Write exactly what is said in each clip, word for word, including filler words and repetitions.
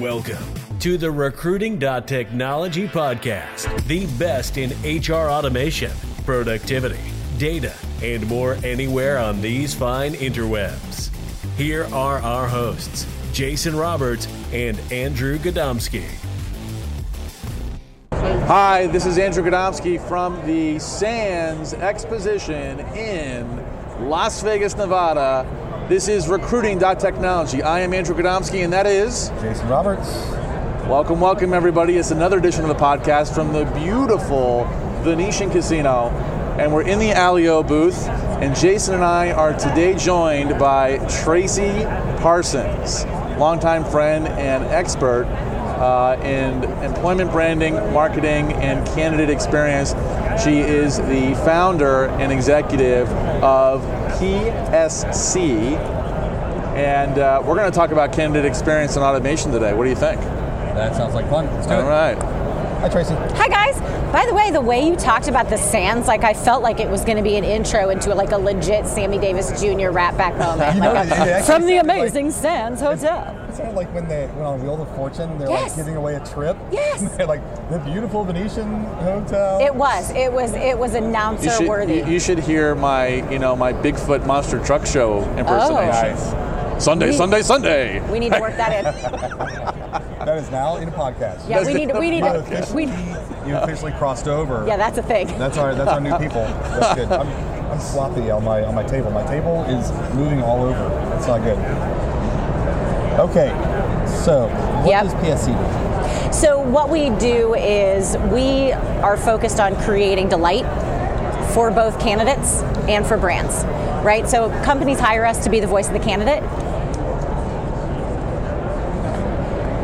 Welcome to the Recruiting.technology podcast, the best in H R automation, productivity, data, and more anywhere on these fine interwebs. Here are our hosts, Jason Roberts and Andrew Godomsky. Hi, this is Andrew Godomsky from the Sands Exposition in Las Vegas, Nevada. This is Recruiting.technology. I am Andrew Godomsky, and that is Jason Roberts. Welcome, welcome, everybody. It's another edition of the podcast from the beautiful Venetian Casino, and we're in the Allyo booth, and Jason and I are today joined by Tracy Parsons, longtime friend and expert uh, in employment branding, marketing, and candidate experience. She is the founder and executive of P S C, and uh, we're going to talk about candidate experience and automation today. What do you think? That sounds like fun. Let's do it. All right. Hi, Tracy. Hi, guys. By the way, the way you talked about the Sands, like I felt like it was going to be an intro into like a legit Sammy Davis Junior Rat Pack moment, like a, from the amazing like, Sands Hotel. It sounded like when they went on Wheel of Fortune, they're yes. like giving away a trip. Yes. They're like the beautiful Venetian Hotel. It was. It was. It was announcer you should, worthy. You, you should hear my, you know, my Bigfoot monster truck show impersonation. Oh. Nice. Sunday, we, Sunday, Sunday. We need to work that in. That is now in a podcast. Yeah, we need to, we need to, we You officially crossed over. Yeah, that's a thing. That's our that's our new people. That's good. I'm, I'm sloppy on my on my table. My table is moving all over. That's not good. Okay, so what yep. does P S C do? So what we do is we are focused on creating delight for both candidates and for brands, right? So companies hire us to be the voice of the candidate.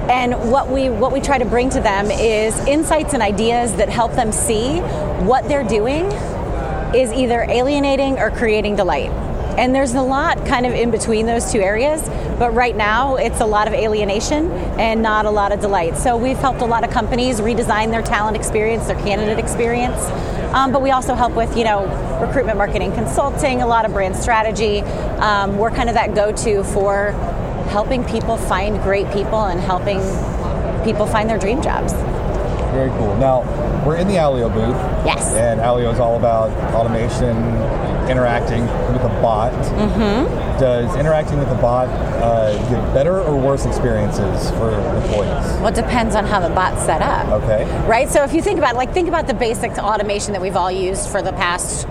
And what we what we try to bring to them is insights and ideas that help them see what they're doing is either alienating or creating delight. And there's a lot kind of in between those two areas, but right now it's a lot of alienation and not a lot of delight. So we've helped a lot of companies redesign their talent experience, their candidate experience, um, but we also help with, you know, recruitment, marketing, consulting, a lot of brand strategy. Um, we're kind of that go-to for helping people find great people and helping people find their dream jobs. Very cool. Now, we're in the Allyo booth. Yes. And Allyo is all about automation, interacting with a bot. Mm-hmm. Does interacting with a bot uh, give better or worse experiences for employees? Well, it depends on how the bot's set up. Okay. Right? So if you think about, like, think about the basic automation that we've all used for the past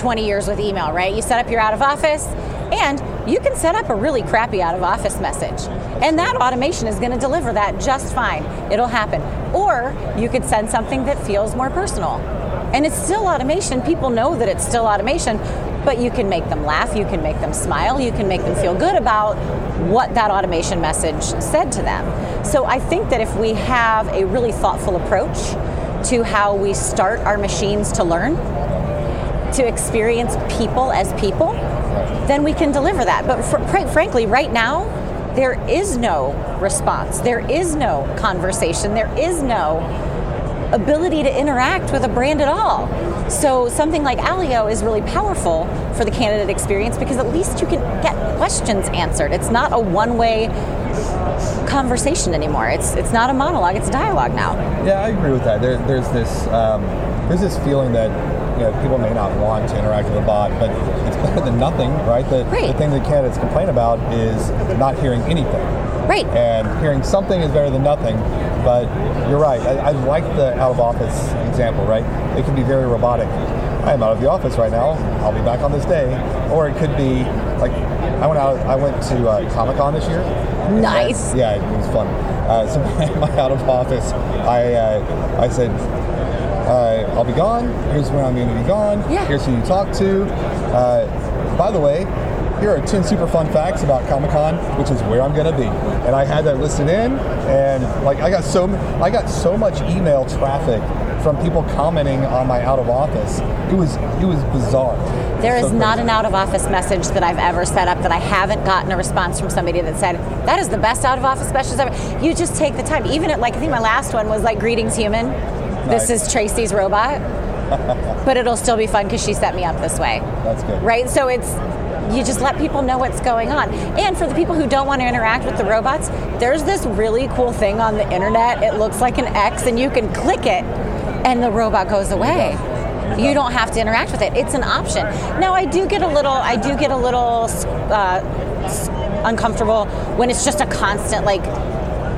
twenty years with email, right? You set up your out of office, and you can set up a really crappy out-of-office message. And that automation is going to deliver that just fine. It'll happen. Or you could send something that feels more personal. And it's still automation. People know that it's still automation, but you can make them laugh. You can make them smile. You can make them feel good about what that automation message said to them. So I think that if we have a really thoughtful approach to how we start our machines to learn, to experience people as people, then we can deliver that. But fr- frankly, right now, there is no response. There is no conversation. There is no ability to interact with a brand at all. So something like Allyo is really powerful for the candidate experience because at least you can get questions answered. It's not a one-way conversation anymore. It's it's not a monologue. It's a dialogue now. Yeah, I agree with that. There, there's this um, there's this feeling that, you know, people may not want to interact with a bot, but it's better than nothing, right? The, right. the thing that candidates complain about is not hearing anything. Right. And hearing something is better than nothing, but you're right. I, I like the out-of-office example, right? It can be very robotic. I'm out of the office right now. I'll be back on this day. Or it could be, like, I went out. I went to uh, Comic-Con this year. Nice. And, yeah, it was fun. Uh, so my out-of-office, I, uh, I said, Uh, I'll be gone, here's when I'm going to be gone, yeah. here's who you talk to. Uh, by the way, here are ten super fun facts about Comic-Con, which is where I'm going to be. And I had that listed in, and like I got so I got so much email traffic from people commenting on my out of office. It was it was bizarre. There is not an out of office message that I've ever set up that I haven't gotten a response from somebody that said, that is the best out of office message ever. You just take the time. Even at, like, I think my last one was like, greetings, human. This nice. Is Tracy's robot, but it'll still be fun because she set me up this way. That's good. Right? So it's you just let people know what's going on. And for the people who don't want to interact with the robots, there's this really cool thing on the internet. It looks like an X, and you can click it, and the robot goes away. You don't have to interact with it. It's an option. Now, I do get a little, I do get a little uh, uncomfortable when it's just a constant, like,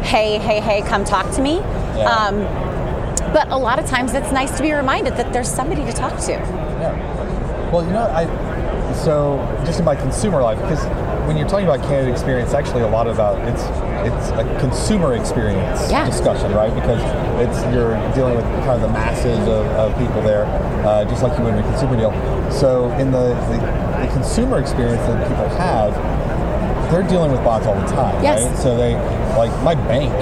hey, hey, hey, come talk to me. Yeah. Um, but a lot of times it's nice to be reminded that there's somebody to talk to. Yeah. Well, you know, I, so just in my consumer life, because when you're talking about candidate experience, actually a lot about it's it's a consumer experience yeah. discussion, right? Because it's you're dealing with kind of the masses of, of people there, uh, just like you would in a consumer deal. So in the, the, the consumer experience that people have, they're dealing with bots all the time, yes. right? So they, like my bank.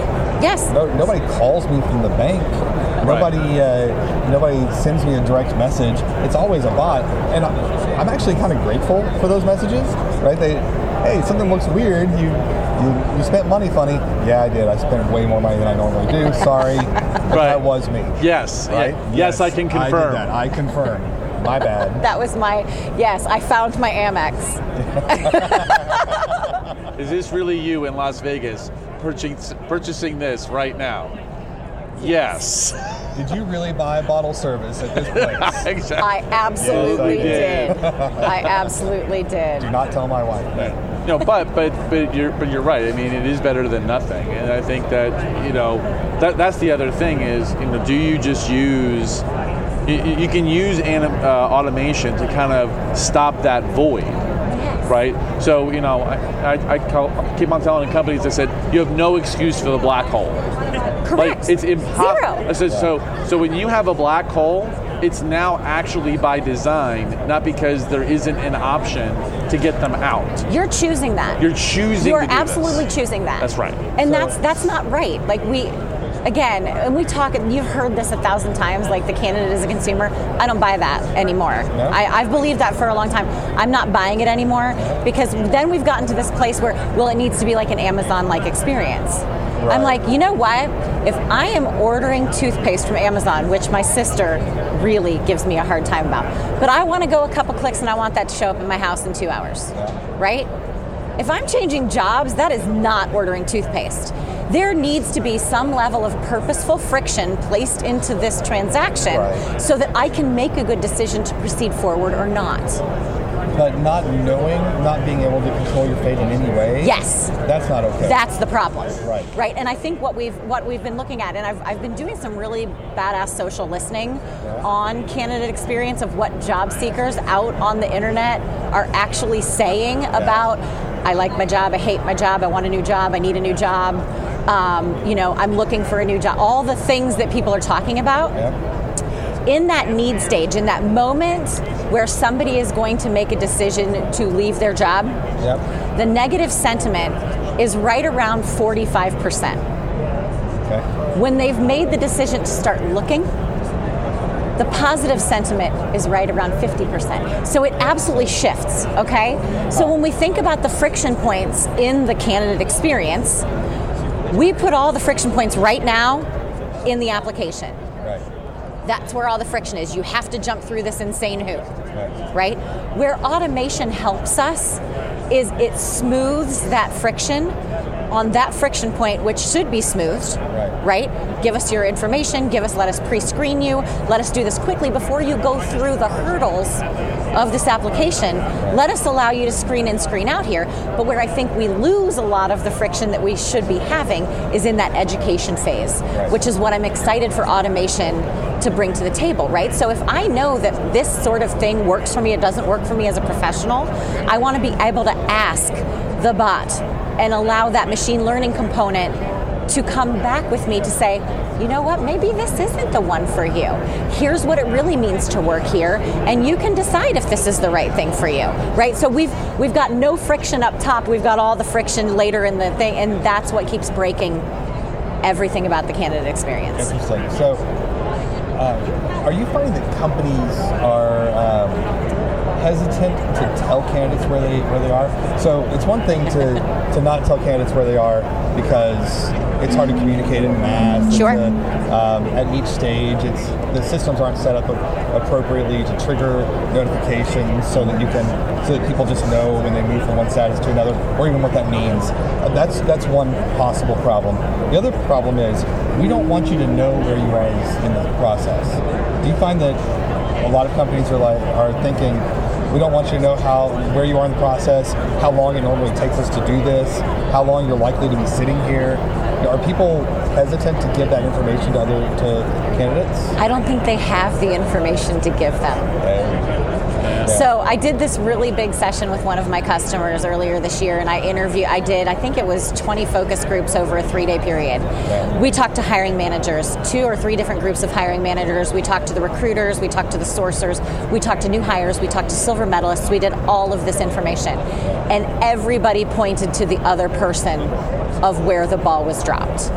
Yes. No, nobody calls me from the bank. Nobody right. uh, nobody sends me a direct message. It's always a bot. And I'm actually kind of grateful for those messages, right? They, hey, something looks weird. You, you you spent money funny. Yeah, I did. I spent way more money than I normally do. Sorry. But right. that was me. Yes. Right? Yes. Yes, I can confirm. I did that. I confirm. My bad. That was my, yes, I found my Amex. Is this really you in Las Vegas purchase, purchasing this right now? Yes. Did you really buy a bottle service at this place? Exactly. I absolutely yes, I did. did. I absolutely did. Do not tell my wife that. No, but but but you're but you're right. I mean, it is better than nothing, and I think that you know that that's the other thing is you know do you just use you, you can use anim, uh, automation to kind of stop that void. Right? So, you know, I, I, I call, keep on telling companies, I said, you have no excuse for the black hole. Correct. Like, it's impossible. So, so, so when you have a black hole, it's now actually by design, not because there isn't an option to get them out. You're choosing that. You're choosing You're absolutely this. choosing that. That's right. And so, that's that's not right. Like we... Again, and we talk, and you've heard this a thousand times, like the candidate is a consumer. I don't buy that anymore. No? I, I've believed that for a long time. I'm not buying it anymore because then we've gotten to this place where, well, it needs to be like an Amazon-like experience. Right. I'm like, you know what? If I am ordering toothpaste from Amazon, which my sister really gives me a hard time about, but I want to go a couple clicks and I want that to show up in my house in two hours, yeah. right? If I'm changing jobs, that is not ordering toothpaste. There needs to be some level of purposeful friction placed into this transaction right. so that I can make a good decision to proceed forward or not. But not knowing, not being able to control your fate in any way. Yes. That's not okay. That's the problem. Right. Right. And I think what we've what we've been looking at, and I've I've been doing some really badass social listening yeah. on candidate experience of what job seekers out on the internet are actually saying yeah. about, I like my job, I hate my job, I want a new job, I need a new job, um, you know, I'm looking for a new job. All the things that people are talking about. Yeah. In that need stage, in that moment where somebody is going to make a decision to leave their job, yep. the negative sentiment is right around forty-five percent. Okay. When they've made the decision to start looking, the positive sentiment is right around fifty percent. So it absolutely shifts, okay? So when we think about the friction points in the candidate experience, we put all the friction points right now in the application. Right. That's where all the friction is. You have to jump through this insane hoop, right? Where automation helps us is it smooths that friction on that friction point, which should be smoothed, right? Give us your information, give us, let us pre-screen you, let us do this quickly before you go through the hurdles of this application. Let us allow you to screen in, screen out here. But where I think we lose a lot of the friction that we should be having is in that education phase, which is what I'm excited for automation to bring to the table, right? So if I know that this sort of thing works for me, it doesn't work for me as a professional, I want to be able to ask the bot and allow that machine learning component to come back with me to say, you know what, maybe this isn't the one for you. Here's what it really means to work here, and you can decide if this is the right thing for you, right? So we've we've got no friction up top, we've got all the friction later in the thing, and that's what keeps breaking everything about the candidate experience. Interesting. So, Uh, are you finding that companies are um, hesitant to tell candidates where they where they are. So it's one thing to, to not tell candidates where they are because it's hard to communicate in mass. Sure. A, um, at each stage, it's the systems aren't set up appropriately to trigger notifications so that you can so that people just know when they move from one status to another, or even what that means. That's that's one possible problem. The other problem is we don't want you to know where you are in the process. Do you find that a lot of companies are like are thinking, we don't want you to know how where you are in the process, how long it normally takes us to do this, how long you're likely to be sitting here? Are people hesitant to give that information to other to candidates? I don't think they have the information to give them. Okay. So I did this really big session with one of my customers earlier this year, and I interviewed, I did, I think it was twenty focus groups over a three-day period. We talked to hiring managers, two or three different groups of hiring managers. We talked to the recruiters, we talked to the sourcers, we talked to new hires, we talked to silver medalists, we did all of this information. And everybody pointed to the other person of where the ball was dropped.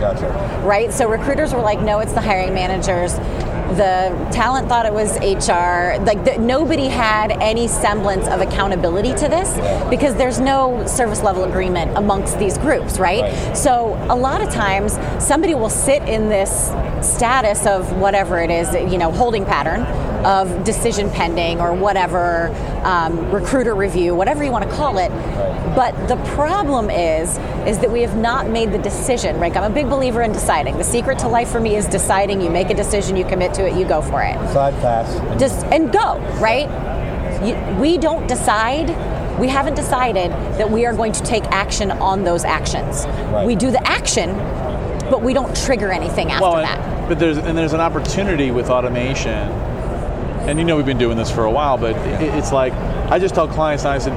Gotcha. Right? So recruiters were like, no, it's the hiring managers. The talent thought it was H R. Like the, nobody had any semblance of accountability to this because there's no service level agreement amongst these groups, right? right? So a lot of times somebody will sit in this status of whatever it is, you know, holding pattern of decision pending or whatever, um, recruiter review, whatever you want to call it. But the problem is, is that we have not made the decision, right? I'm a big believer in deciding. The secret to life for me is deciding. You make a decision, you commit to it, you go for it. Decide fast. Just, and go, right? You, we don't decide. We haven't decided that we are going to take action on those actions. Right. We do the action, but we don't trigger anything after well, and, that. But there's and there's an opportunity with automation. And you know we've been doing this for a while, but it, it's like, I just tell clients, I said,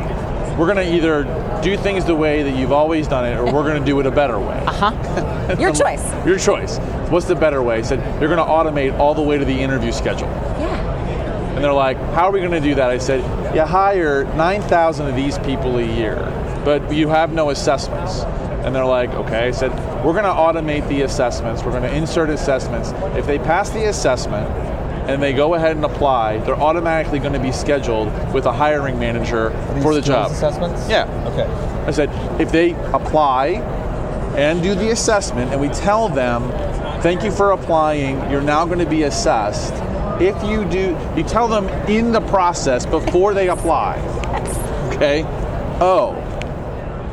we're going to either do things the way that you've always done it, or we're going to do it a better way. Uh-huh. Your choice. Your choice. What's the better way? I said, you're going to automate all the way to the interview schedule. Yeah. And they're like, how are we going to do that? I said, you hire nine thousand of these people a year, but you have no assessments. And they're like, okay. I said, we're going to automate the assessments. We're going to insert assessments. If they pass the assessment, and they go ahead and apply, they're automatically going to be scheduled with a hiring manager for the job. Assessments? Yeah. Okay. I said, if they apply and do the assessment and we tell them, thank you for applying, you're now going to be assessed. If you do, you tell them in the process before they apply. Okay? Oh,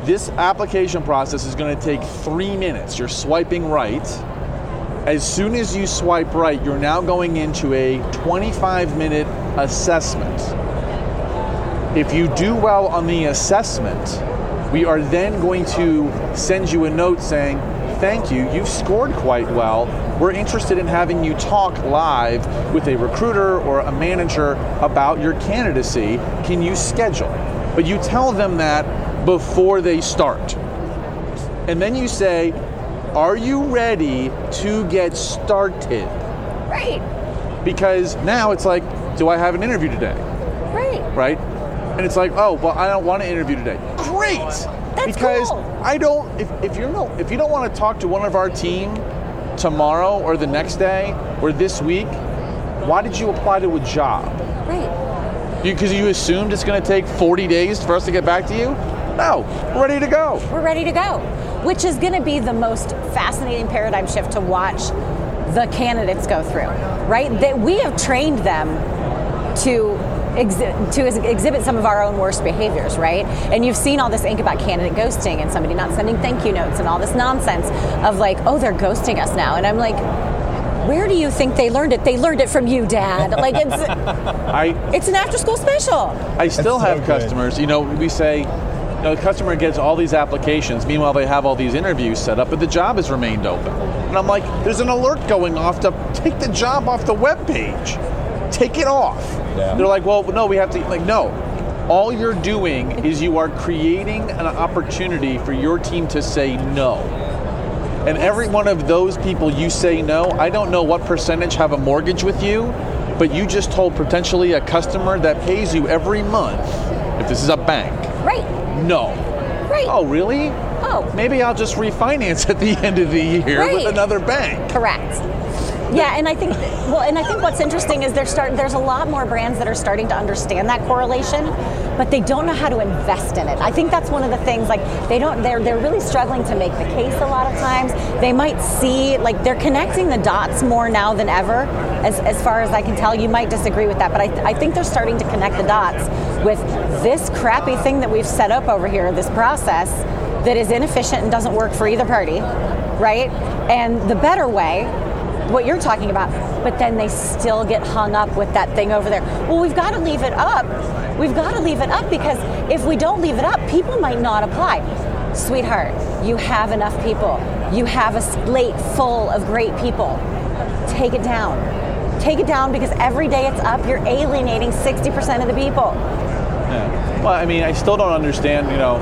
this application process is going to take three minutes. You're swiping right. As soon as you swipe right, you're now going into a twenty-five minute assessment. If you do well on the assessment, we are then going to send you a note saying, thank you, you've scored quite well. We're interested in having you talk live with a recruiter or a manager about your candidacy. Can you schedule? But you tell them that before they start. And then you say, are you ready to get started? Right. Because now it's like, do I have an interview today? Right. Right? And it's like, oh, well, I don't want to interview today. Great. That's because cool. I don't, if, if you're no, if you don't want to talk to one of our team tomorrow or the next day or this week, why did you apply to a job? Right. Because you, you assumed it's going to take forty days for us to get back to you? No, we're ready to go. We're ready to go. Which is going to be the most fascinating paradigm shift to watch the candidates go through, right? That we have trained them to exhi- to exhibit some of our own worst behaviors, right? And you've seen all this ink about candidate ghosting and somebody not sending thank you notes and all this nonsense of like, oh, they're ghosting us now. And I'm like, where do you think they learned it? They learned it from you, Dad. Like it's I, it's an after-school special. I still That's have so customers. Good. You know, we say, you know, the customer gets all these applications. Meanwhile, they have all these interviews set up, but the job has remained open. And I'm like, there's an alert going off to take the job off the webpage. Take it off. Yeah. They're like, well, no, we have to, like, no. All you're doing is you are creating an opportunity for your team to say no. And every one of those people you say no, I don't know what percentage have a mortgage with you, but you just told potentially a customer that pays you every month, if this is a bank. Right. No. Right. Oh, really? Oh. Maybe I'll just refinance at the end of the year right. with another bank. Correct. Yeah, and I think well, and I think what's interesting is there's start there's a lot more brands that are starting to understand that correlation, but they don't know how to invest in it. I think that's one of the things. Like they don't they're they're really struggling to make the case a lot of times. They might see like they're connecting the dots more now than ever. As as far as I can tell, you might disagree with that, but I th- I think they're starting to connect the dots with this crappy thing that we've set up over here, this process that is inefficient and doesn't work for either party, right? And the better way, what you're talking about, but then they still get hung up with that thing over there. Well, we've got to leave it up. We've got to leave it up because if we don't leave it up, people might not apply. Sweetheart, you have enough people. You have a slate full of great people. Take it down. Take it down because every day it's up, you're alienating sixty percent of the people. Yeah. Well, I mean, I still don't understand, you know,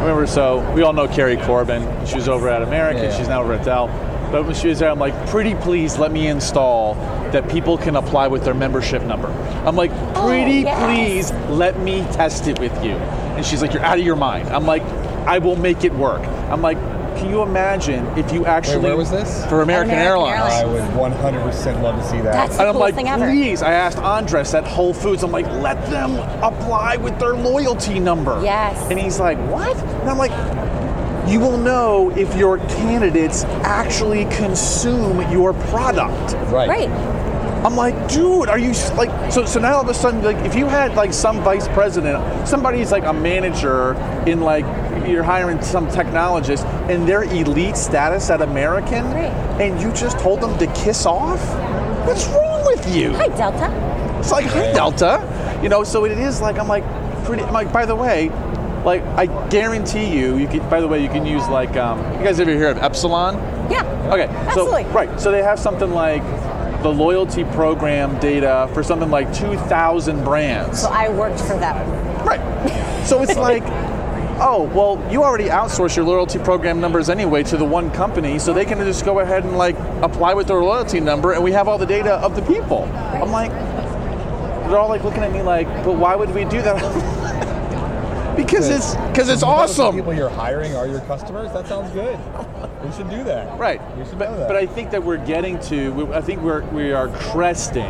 remember, so we all know Carrie Corbin. She was over at American. Yeah. She's now over at Dell. But when she was there, I'm like, pretty please let me install that people can apply with their membership number. I'm like, pretty oh, yes. please let me test it with you. And she's like, you're out of your mind. I'm like, I will make it work. I'm like, can you imagine if you actually... Wait, where was this? For American, American Airlines. Airlines. I would one hundred percent love to see that. That's the and coolest I'm like, thing ever. Please. I asked Andres at Whole Foods. I'm like, let them apply with their loyalty number. Yes. And he's like, what? And I'm like... You will know if your candidates actually consume your product. Right. Right. I'm like, dude, are you like? So, so now all of a sudden, like, if you had like some vice president, somebody's like a manager in like you're hiring some technologist, and their elite status at American, right. and you just told them to kiss off. What's wrong with you? Hi, Delta. It's like, hi, Delta. You know, so it is like I'm like pretty. I'm like, by the way. Like, I guarantee you, you could, by the way, you can use like, um, you guys ever hear of Epsilon? Yeah. Okay. Absolutely. So, right. So they have something like the loyalty program data for something like two thousand brands. So I worked for them. Right. So it's like, oh, well, you already outsource your loyalty program numbers anyway to the one company, so they can just go ahead and like apply with their loyalty number and we have all the data of the people. I'm like, they're all like looking at me like, but why would we do that? Because it's because it's awesome. The people you're hiring are your customers. That sounds good. We should do that. Right. We should but, know that. But I think that we're getting to. I think we're we are cresting.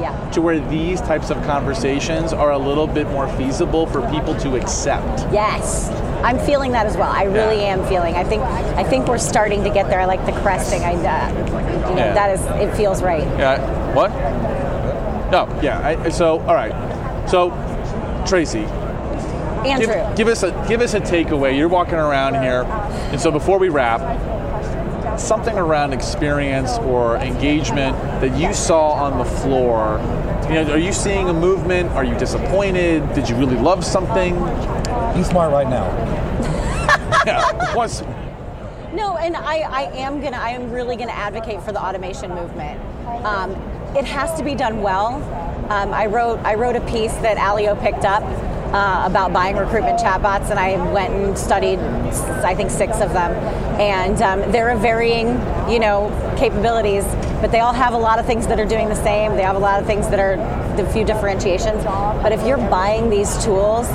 Yeah. To where these types of conversations are a little bit more feasible for people to accept. Yes. I'm feeling that as well. I really yeah. am feeling. I think I think we're starting to get there. I like the cresting. I uh, you know, yeah. that is it feels right. Yeah. What? No. Yeah. I, so all right. So Tracy. Andrew. Give, give us a give us a takeaway. You're walking around here, and so before we wrap, something around experience or engagement that you saw on the floor. You know, are you seeing a movement? Are you disappointed? Did you really love something? Be smart right now. yeah, once. No, and I, I am gonna I am really gonna advocate for the automation movement. Um, it has to be done well. Um, I wrote I wrote a piece that Allyo picked up. Uh, about buying recruitment chatbots, and I went and studied, I think, six of them. And um, they're of varying, you know, capabilities, but they all have a lot of things that are doing the same. They have a lot of things that are a few differentiations. But if you're buying these tools,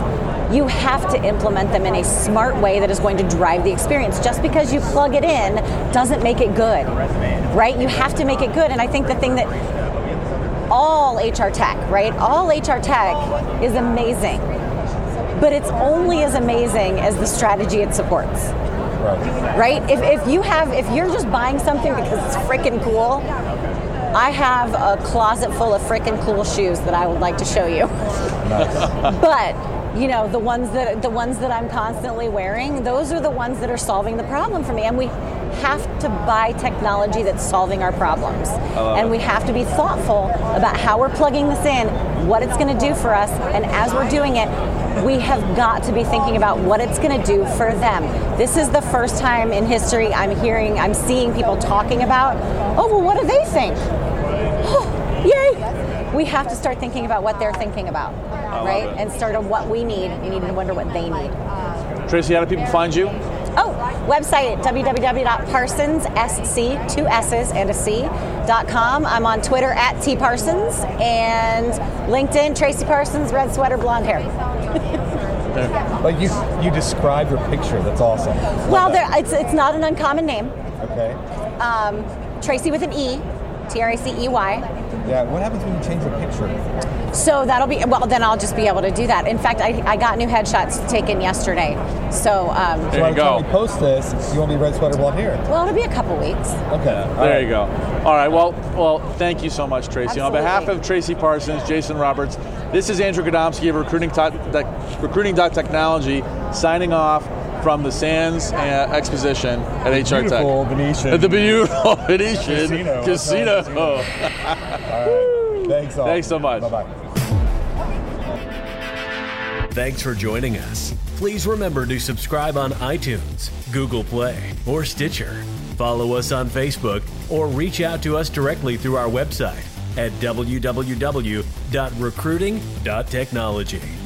you have to implement them in a smart way that is going to drive the experience. Just because you plug it in doesn't make it good, right? You have to make it good. And I think the thing that all H R tech, right? All H R tech is amazing. But it's only as amazing as the strategy it supports, right? If if you have if you're just buying something because it's freaking cool, I have a closet full of freaking cool shoes that I would like to show you. Nice. But you know the ones that the ones that I'm constantly wearing, those are the ones that are solving the problem for me, and we have to buy technology that's solving our problems, and we have to be thoughtful about how we're plugging this in, what it's going to do for us, and as we're doing it. We have got to be thinking about what it's going to do for them. This is the first time in history I'm hearing, I'm seeing people talking about, oh, well, what do they think? Oh, yay! We have to start thinking about what they're thinking about, right? And start on what we need and even wonder what they need. Tracy, how do people find you? Oh, website, w w w dot parsons s c two s's and a c dot com. I'm on Twitter at T Parsons and LinkedIn, Tracy Parsons, red sweater, blonde hair. Like you, you described your picture. That's awesome. Well, there, it's it's not an uncommon name. Okay. Um, Tracy with an E, T R A C E Y. Yeah, what happens when you change your picture? So that'll be, well, then I'll just be able to do that. In fact, I, I got new headshots taken yesterday. So, um, there so you by the go. Time we post this, you won't be Red Sweater Blonde here. Well, it'll be a couple weeks. Okay. All there right. you go. All right. Well, well, thank you so much, Tracy. Absolutely. On behalf of Tracy Parsons, Jason Roberts, this is Andrew Godomsky of Recruiting dot technology signing off from the Sands Exposition at H R Tech. Beautiful Venetian. At the beautiful Venetian Casino. Casino. Casino. All right. Thanks all. Thanks so much. Bye-bye. Thanks for joining us. Please remember to subscribe on iTunes, Google Play, or Stitcher. Follow us on Facebook or reach out to us directly through our website at w w w dot recruiting dot technology.